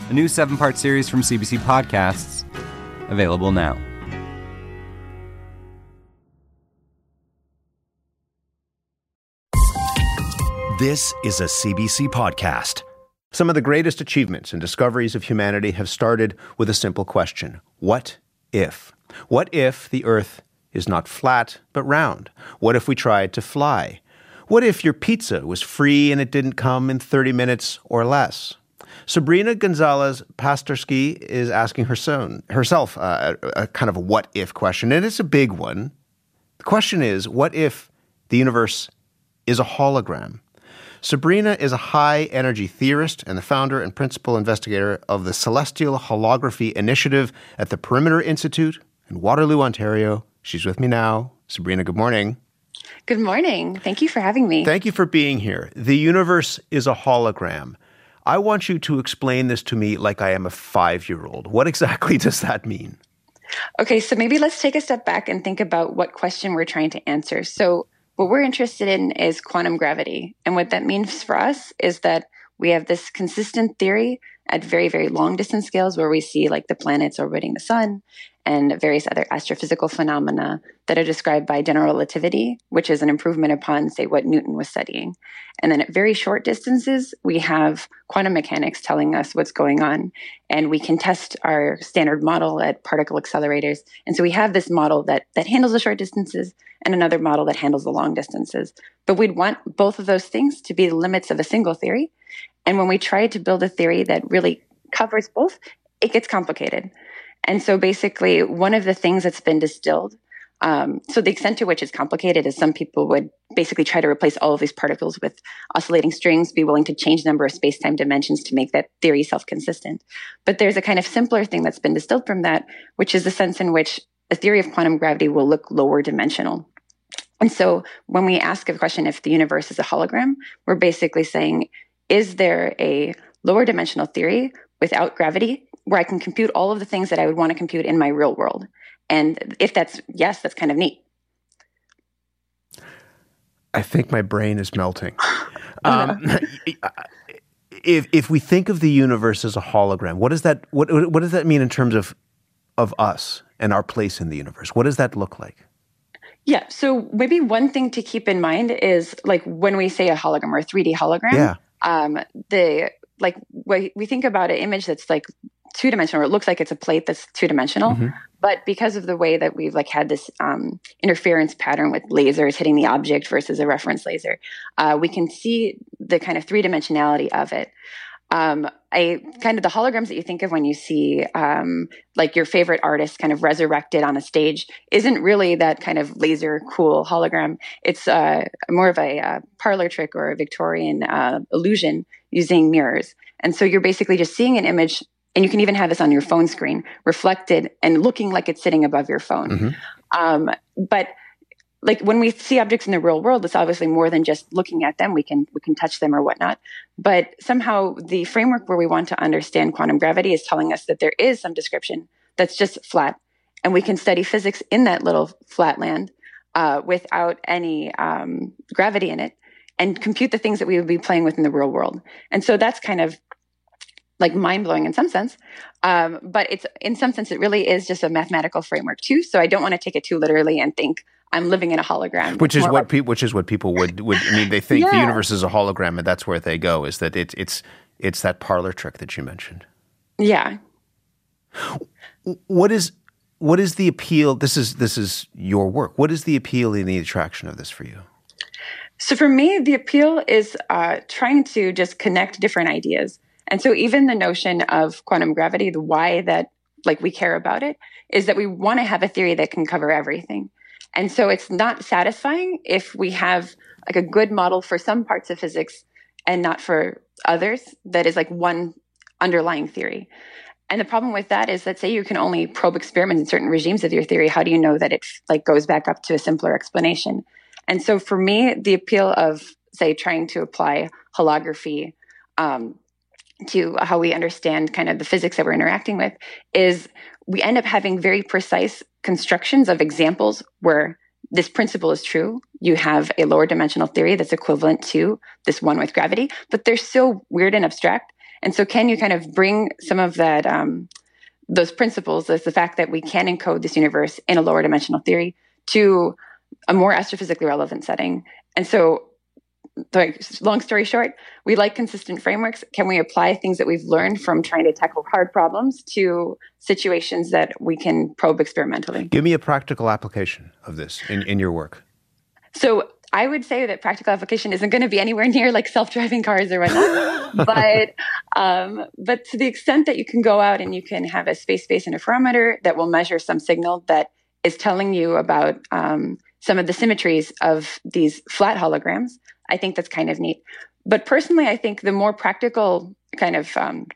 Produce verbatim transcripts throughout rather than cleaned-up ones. A new seven-part series from C B C Podcasts, available now. This is a C B C Podcast. Some of the greatest achievements and discoveries of humanity have started with a simple question. What if? What if the Earth is not flat, but round? What if we tried to fly? What if your pizza was free and it didn't come in thirty minutes or less? Sabrina Gonzalez Pasterski is asking her son, herself uh, a, a kind of a what-if question, and it's a big one. The question is, what if the universe is a hologram? Sabrina is a high-energy theorist and the founder and principal investigator of the Celestial Holography Initiative at the Perimeter Institute in Waterloo, Ontario. She's with me now. Sabrina, good morning. Good morning. Thank you for having me. Thank you for being here. The universe is a hologram. I want you to explain this to me like I am a five-year-old. What exactly does that mean? Okay, so maybe let's take a step back and think about what question we're trying to answer. So what we're interested in is quantum gravity. And what that means for us is that we have this consistent theory at very, very long distance scales where we see like the planets orbiting the sun and various other astrophysical phenomena that are described by general relativity, which is an improvement upon, say, what Newton was studying. And then at very short distances, we have quantum mechanics telling us what's going on. And we can test our standard model at particle accelerators. And so we have this model that, that handles the short distances and another model that handles the long distances. But we'd want both of those things to be the limits of a single theory. And when we try to build a theory that really covers both, it gets complicated. And so basically, one of the things that's been distilled, um, so the extent to which it's complicated is some people would basically try to replace all of these particles with oscillating strings, be willing to change the number of space-time dimensions to make that theory self-consistent. But there's a kind of simpler thing that's been distilled from that, which is the sense in which a theory of quantum gravity will look lower dimensional. And so when we ask a question, if the universe is a hologram, we're basically saying, is there a lower dimensional theory without gravity where I can compute all of the things that I would want to compute in my real world? And if that's yes, that's kind of neat. I think my brain is melting. um, if if we think of the universe as a hologram, what does that what what does that mean in terms of of us and our place in the universe? What does that look like? Yeah, so maybe one thing to keep in mind is like when we say a hologram or a three D hologram, yeah. um, the like we we think about an image that's like two-dimensional, or it looks like it's a plate that's two-dimensional, mm-hmm. but because of the way that we've like had this um, interference pattern with lasers hitting the object versus a reference laser, uh, we can see the kind of three-dimensionality of it. Um, I kind of the holograms that you think of when you see um, like your favorite artist kind of resurrected on a stage isn't really that kind of laser cool hologram. It's uh, more of a, a parlor trick or a Victorian uh, illusion using mirrors. And so you're basically just seeing an image, and you can even have this on your phone screen reflected and looking like it's sitting above your phone. Mm-hmm. Um, but like when we see objects in the real world, it's obviously more than just looking at them. We can we can touch them or whatnot. But somehow the framework where we want to understand quantum gravity is telling us that there is some description that's just flat. And we can study physics in that little flat land uh, without any um, gravity in it and compute the things that we would be playing with in the real world. And so that's kind of like mind-blowing in some sense. Um, but it's in some sense, it really is just a mathematical framework too. So I don't want to take it too literally and think, I'm living in a hologram. Which is what like, pe- which is what people would, would I mean, they think yeah. the universe is a hologram, and that's where they go, is that it, it's it's that parlor trick that you mentioned. Yeah. What is what is the appeal? This is this is your work. What is the appeal and the attraction of this for you? So for me, the appeal is uh, trying to just connect different ideas. And so even the notion of quantum gravity, the why that like we care about it, is that we want to have a theory that can cover everything. And so it's not satisfying if we have like a good model for some parts of physics and not for others that is like one underlying theory. And the problem with that is that, say you can only probe experiments in certain regimes of your theory, how do you know that it like goes back up to a simpler explanation? And so for me, the appeal of, say, trying to apply holography um, to how we understand kind of the physics that we're interacting with is we end up having very precise constructions of examples where this principle is true. You have a lower dimensional theory that's equivalent to this one with gravity, but they're so weird and abstract. And so can you kind of bring some of that, um, those principles, as the fact that we can encode this universe in a lower dimensional theory, to a more astrophysically relevant setting? And so, like, long story short, we like consistent frameworks. Can we apply things that we've learned from trying to tackle hard problems to situations that we can probe experimentally? Give me a practical application of this in, in your work. So I would say that practical application isn't going to be anywhere near like self-driving cars or whatnot, but um, but to the extent that you can go out and you can have a space-based interferometer that will measure some signal that is telling you about um, some of the symmetries of these flat holograms, I think that's kind of neat. But personally, I think the more practical kind of um,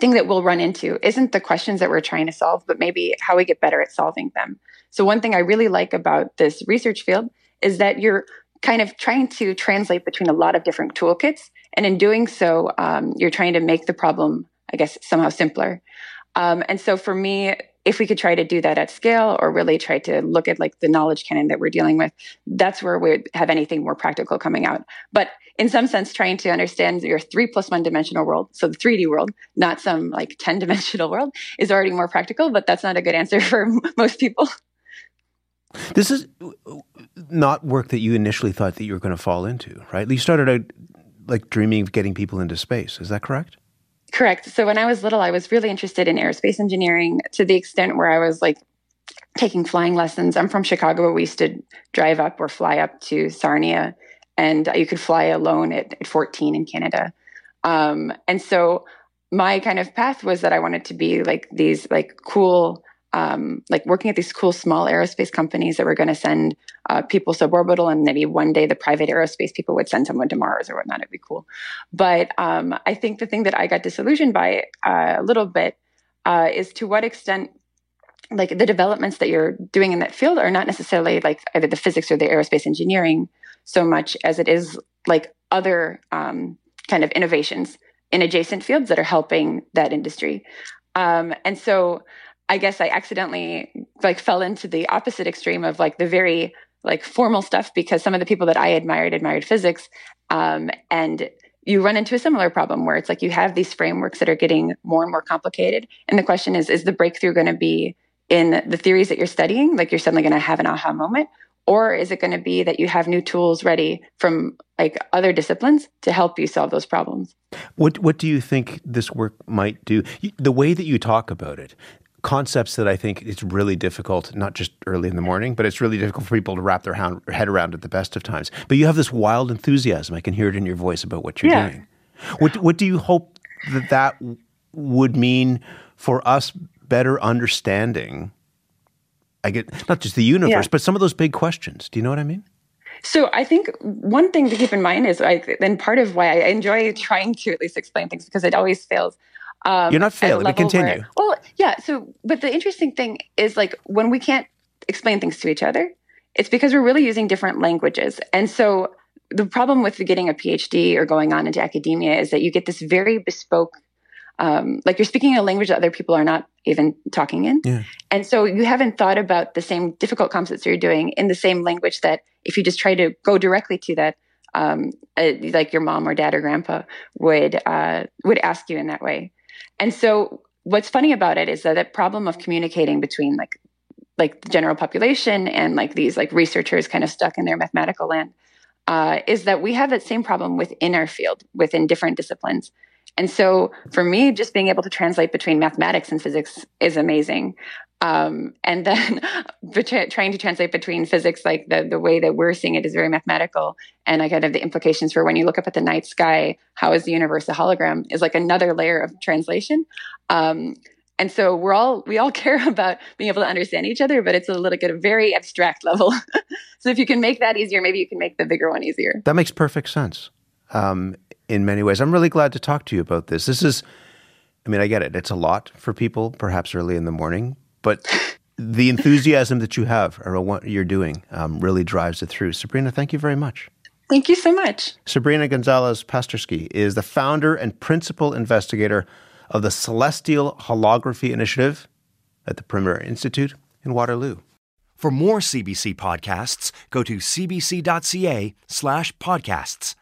thing that we'll run into isn't the questions that we're trying to solve, but maybe how we get better at solving them. So one thing I really like about this research field is that you're kind of trying to translate between a lot of different toolkits. And in doing so, um, you're trying to make the problem, I guess, somehow simpler. Um, and so for me, if we could try to do that at scale, or really try to look at like the knowledge canon that we're dealing with, that's where we would have anything more practical coming out. But in some sense, trying to understand your three plus one dimensional world, so the three D world, not some like ten dimensional world, is already more practical, but that's not a good answer for most people. This is not work that you initially thought that you were going to fall into, right? You started out like dreaming of getting people into space. Is that correct? Correct. So when I was little, I was really interested in aerospace engineering, to the extent where I was like taking flying lessons. I'm from Chicago, where we used to drive up or fly up to Sarnia, and you could fly alone at, at fourteen in Canada. Um, and so my kind of path was that I wanted to be like these like cool, um, like working at these cool small aerospace companies that were going to send uh, people suborbital, and maybe one day the private aerospace people would send someone to Mars or whatnot. It'd be cool. But um, I think the thing that I got disillusioned by uh, a little bit uh, is to what extent like the developments that you're doing in that field are not necessarily like either the physics or the aerospace engineering so much as it is like other um, kind of innovations in adjacent fields that are helping that industry. Um, and so I guess I accidentally like fell into the opposite extreme of like the very like formal stuff, because some of the people that I admired admired physics. Um, and you run into a similar problem where it's like you have these frameworks that are getting more and more complicated. And the question is, is the breakthrough going to be in the theories that you're studying? Like you're suddenly going to have an aha moment? Or is it going to be that you have new tools ready from like other disciplines to help you solve those problems? What, what do you think this work might do? The way that you talk about it, concepts that I think it's really difficult, not just early in the morning, but it's really difficult for people to wrap their hound, head around at the best of times. But you have this wild enthusiasm. I can hear it in your voice about what you're yeah. doing. What, what do you hope that that would mean for us better understanding, I get, not just the universe, yeah. but some of those big questions? Do you know what I mean? So I think one thing to keep in mind is, like, and part of why I enjoy trying to at least explain things, because it always fails. Um, You're not failing. We continue. Where, well, yeah. So, but the interesting thing is, like, when we can't explain things to each other, it's because we're really using different languages. And so the problem with getting a PhD or going on into academia is that you get this very bespoke, um, like you're speaking in a language that other people are not even talking in. Yeah. And so you haven't thought about the same difficult concepts that you're doing in the same language that if you just try to go directly to that, um, uh, like your mom or dad or grandpa would, uh, would ask you in that way. And so what's funny about it is that that problem of communicating between like like the general population and like these like researchers kind of stuck in their mathematical land uh, is that we have that same problem within our field, within different disciplines. And so for me, just being able to translate between mathematics and physics is amazing. Um, and then trying to translate between physics, like the, the way that we're seeing it is very mathematical, and I kind of the implications for when you look up at the night sky, how is the universe a hologram, is like another layer of translation. Um, and so we're all, we all care about being able to understand each other, but it's a little bit of very abstract level. So if you can make that easier, maybe you can make the bigger one easier. That makes perfect sense um, in many ways. I'm really glad to talk to you about this. This is I mean, I get it. It's a lot for people, perhaps early in the morning, but the enthusiasm that you have around what you're doing um, really drives it through. Sabrina, thank you very much. Thank you so much. Sabrina Gonzalez Pasterski is the founder and principal investigator of the Celestial Holography Initiative at the Perimeter Institute in Waterloo. For more C B C podcasts, go to cbc.ca slash podcasts.